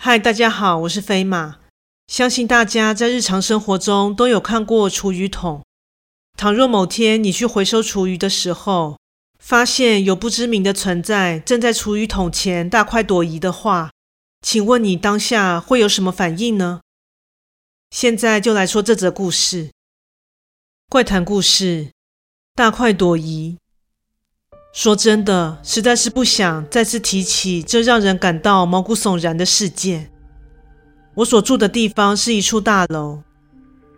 嗨，大家好，我是飞马。相信大家在日常生活中都有看过厨余桶。倘若某天你去回收厨余的时候，发现有不知名的存在正在厨余桶前大快朵颐的话，请问你当下会有什么反应呢？现在就来说这则故事。怪谈故事，大快朵颐。说真的，实在是不想再次提起这让人感到毛骨悚然的事件。我所住的地方是一处大楼，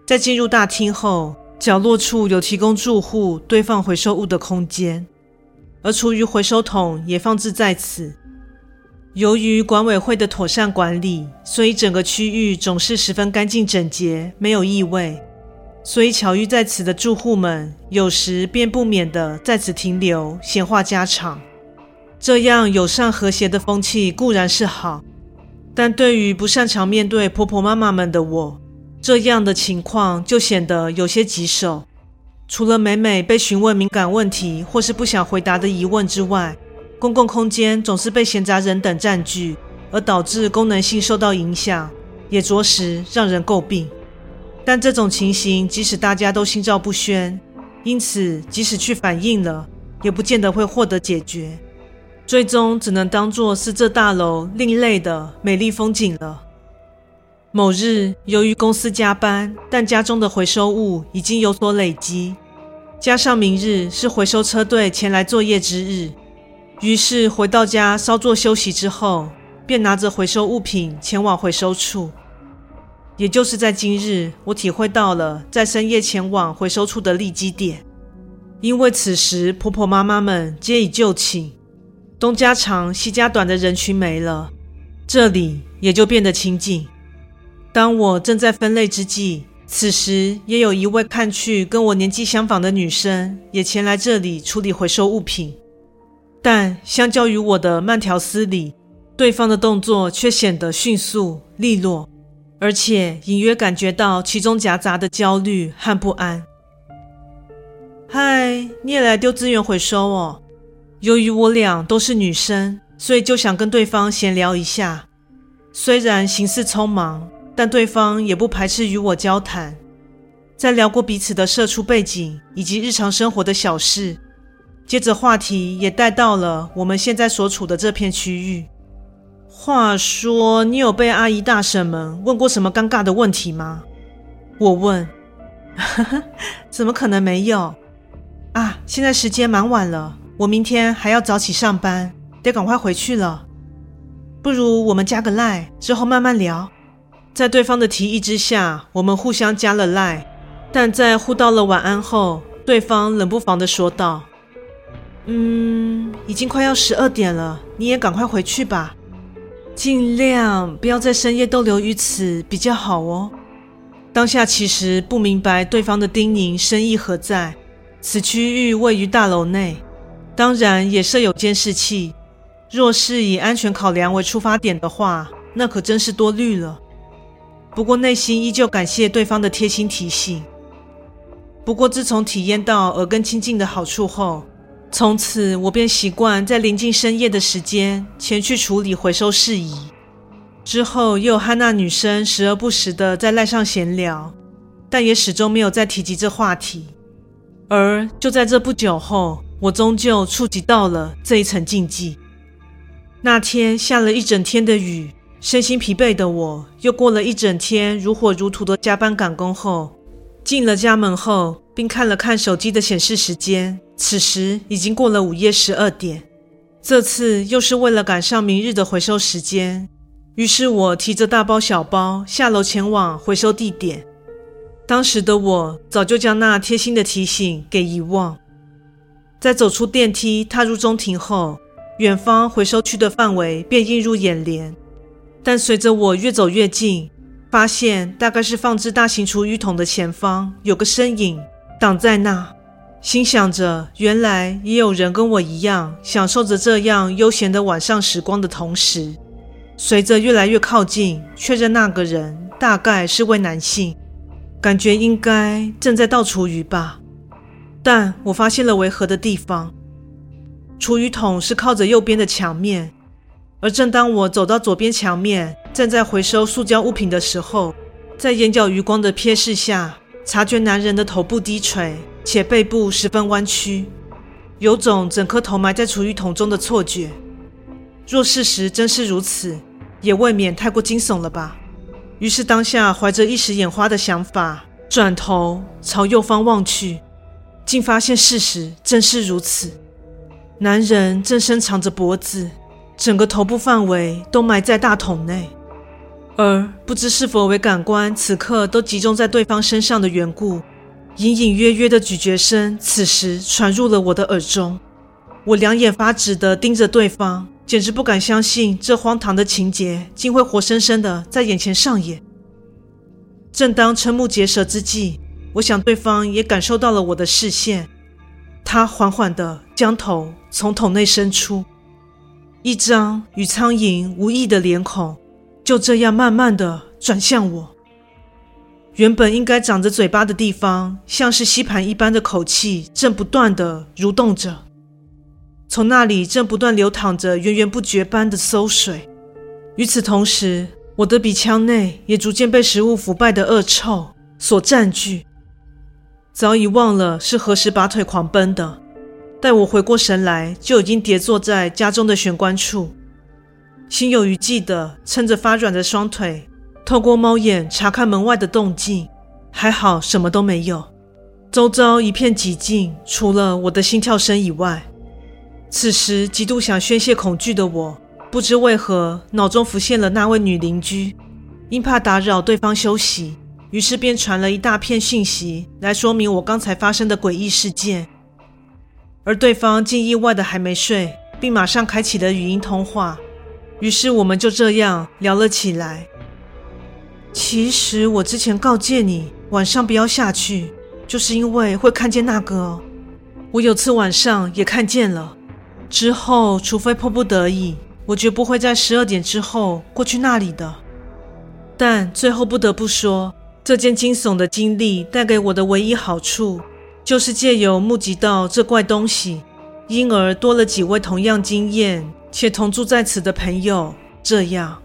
在进入大厅后，角落处有提供住户堆放回收物的空间，而厨余回收桶也放置在此。由于管委会的妥善管理，所以整个区域总是十分干净整洁，没有异味，所以巧遇在此的住户们有时便不免的在此停留，闲话家常。这样友善和谐的风气固然是好，但对于不擅长面对婆婆妈妈们的我，这样的情况就显得有些棘手。除了每每被询问敏感问题或是不想回答的疑问之外，公共空间总是被闲杂人等占据，而导致功能性受到影响，也着实让人诟病。但这种情形即使大家都心照不宣，因此即使去反映了，也不见得会获得解决，最终只能当作是这大楼另类的美丽风景了。某日，由于公司加班，但家中的回收物已经有所累积，加上明日是回收车队前来作业之日，于是回到家稍作休息之后，便拿着回收物品前往回收处。也就是在今日，我体会到了在深夜前往回收处的利基点，因为此时婆婆妈妈们皆已就寝，东家长西家短的人群没了，这里也就变得清静。当我正在分类之际，此时也有一位看去跟我年纪相仿的女生也前来这里处理回收物品，但相较于我的慢条斯理，对方的动作却显得迅速利落，而且隐约感觉到其中夹杂的焦虑和不安。嗨，你也来丢资源回收哦。由于我俩都是女生，所以就想跟对方闲聊一下。虽然行事匆忙，但对方也不排斥与我交谈。在聊过彼此的社畜背景以及日常生活的小事，接着话题也带到了我们现在所处的这片区域。话说，你有被阿姨大婶们问过什么尴尬的问题吗？我问。怎么可能没有啊，现在时间蛮晚了，我明天还要早起上班，得赶快回去了。不如我们加个LINE，之后慢慢聊。在对方的提议之下，我们互相加了LINE，但在互道了晚安后，对方冷不防地说道，已经快要12点了，你也赶快回去吧。尽量不要在深夜逗留于此比较好哦。当下其实不明白对方的叮咛深意何在，此区域位于大楼内，当然也设有监视器，若是以安全考量为出发点的话，那可真是多虑了。不过内心依旧感谢对方的贴心提醒。不过自从体验到耳根清净的好处后，从此我便习惯在临近深夜的时间前去处理回收事宜。之后又有汉娜女生时而不时的在LINE上闲聊，但也始终没有再提及这话题。而就在这不久后，我终究触及到了这一层禁忌。那天下了一整天的雨，身心疲惫的我又过了一整天如火如荼的加班赶工后，进了家门后并看了看手机的显示时间，此时已经过了午夜12点。这次又是为了赶上明日的回收时间，于是我提着大包小包下楼前往回收地点。当时的我早就将那贴心的提醒给遗忘。在走出电梯踏入中庭后，远方回收区的范围便映入眼帘，但随着我越走越近，发现大概是放置大型厨余桶的前方有个身影挡在那。心想着，原来也有人跟我一样享受着这样悠闲的晚上时光的同时，随着越来越靠近，确认那个人大概是位男性，感觉应该正在倒厨余吧，但我发现了违和的地方。厨余桶是靠着右边的墙面，而正当我走到左边墙面，正在回收塑胶物品的时候，在眼角余光的瞥视下，察觉男人的头部低垂且背部十分弯曲，有种整颗头埋在厨余桶中的错觉。若事实真是如此，也未免太过惊悚了吧。于是当下怀着一时眼花的想法，转头朝右方望去，竟发现事实正是如此。男人正伸长着脖子，整个头部范围都埋在大桶内，而不知是否为感官此刻都集中在对方身上的缘故，隐隐约约的咀嚼声此时传入了我的耳中。我两眼发直地盯着对方，简直不敢相信这荒唐的情节竟会活生生地在眼前上演。正当瞠目结舌之际，我想对方也感受到了我的视线，他缓缓地将头从桶内伸出，一张与苍蝇无异的脸孔就这样慢慢地转向我。原本应该长着嘴巴的地方，像是吸盘一般的口气正不断地蠕动着，从那里正不断流淌着源源不绝般的馊水。与此同时，我的鼻腔内也逐渐被食物腐败的恶臭所占据。早已忘了是何时拔腿狂奔的，待我回过神来，就已经跌坐在家中的玄关处。心有余悸的撑着发软的双腿，透过猫眼查看门外的动静，还好什么都没有。周遭一片寂静，除了我的心跳声以外。此时极度想宣泄恐惧的我，不知为何脑中浮现了那位女邻居，因怕打扰对方休息，于是便传了一大片讯息来说明我刚才发生的诡异事件。而对方竟意外的还没睡，并马上开启了语音通话，于是我们就这样聊了起来。其实我之前告诫你晚上不要下去，就是因为会看见那个哦。我有次晚上也看见了，之后除非迫不得已，我绝不会在12点之后过去那里的。但最后不得不说，这件惊悚的经历带给我的唯一好处，就是借由目击到这怪东西，因而多了几位同样经验且同住在此的朋友。这样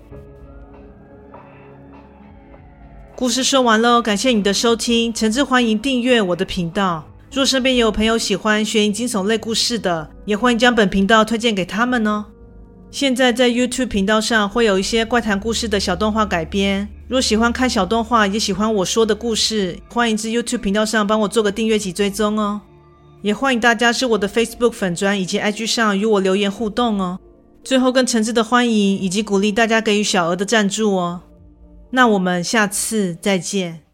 故事说完了，感谢你的收听，诚挚欢迎订阅我的频道。若身边也有朋友喜欢悬疑惊悚类故事的，也欢迎将本频道推荐给他们哦。现在在 YouTube 频道上会有一些怪谈故事的小动画改编，若喜欢看小动画，也喜欢我说的故事，欢迎至 YouTube 频道上帮我做个订阅及追踪哦。也欢迎大家至我的 Facebook 粉专以及 IG 上与我留言互动哦。最后更诚挚的欢迎以及鼓励大家给予小额的赞助哦。那我们下次再见。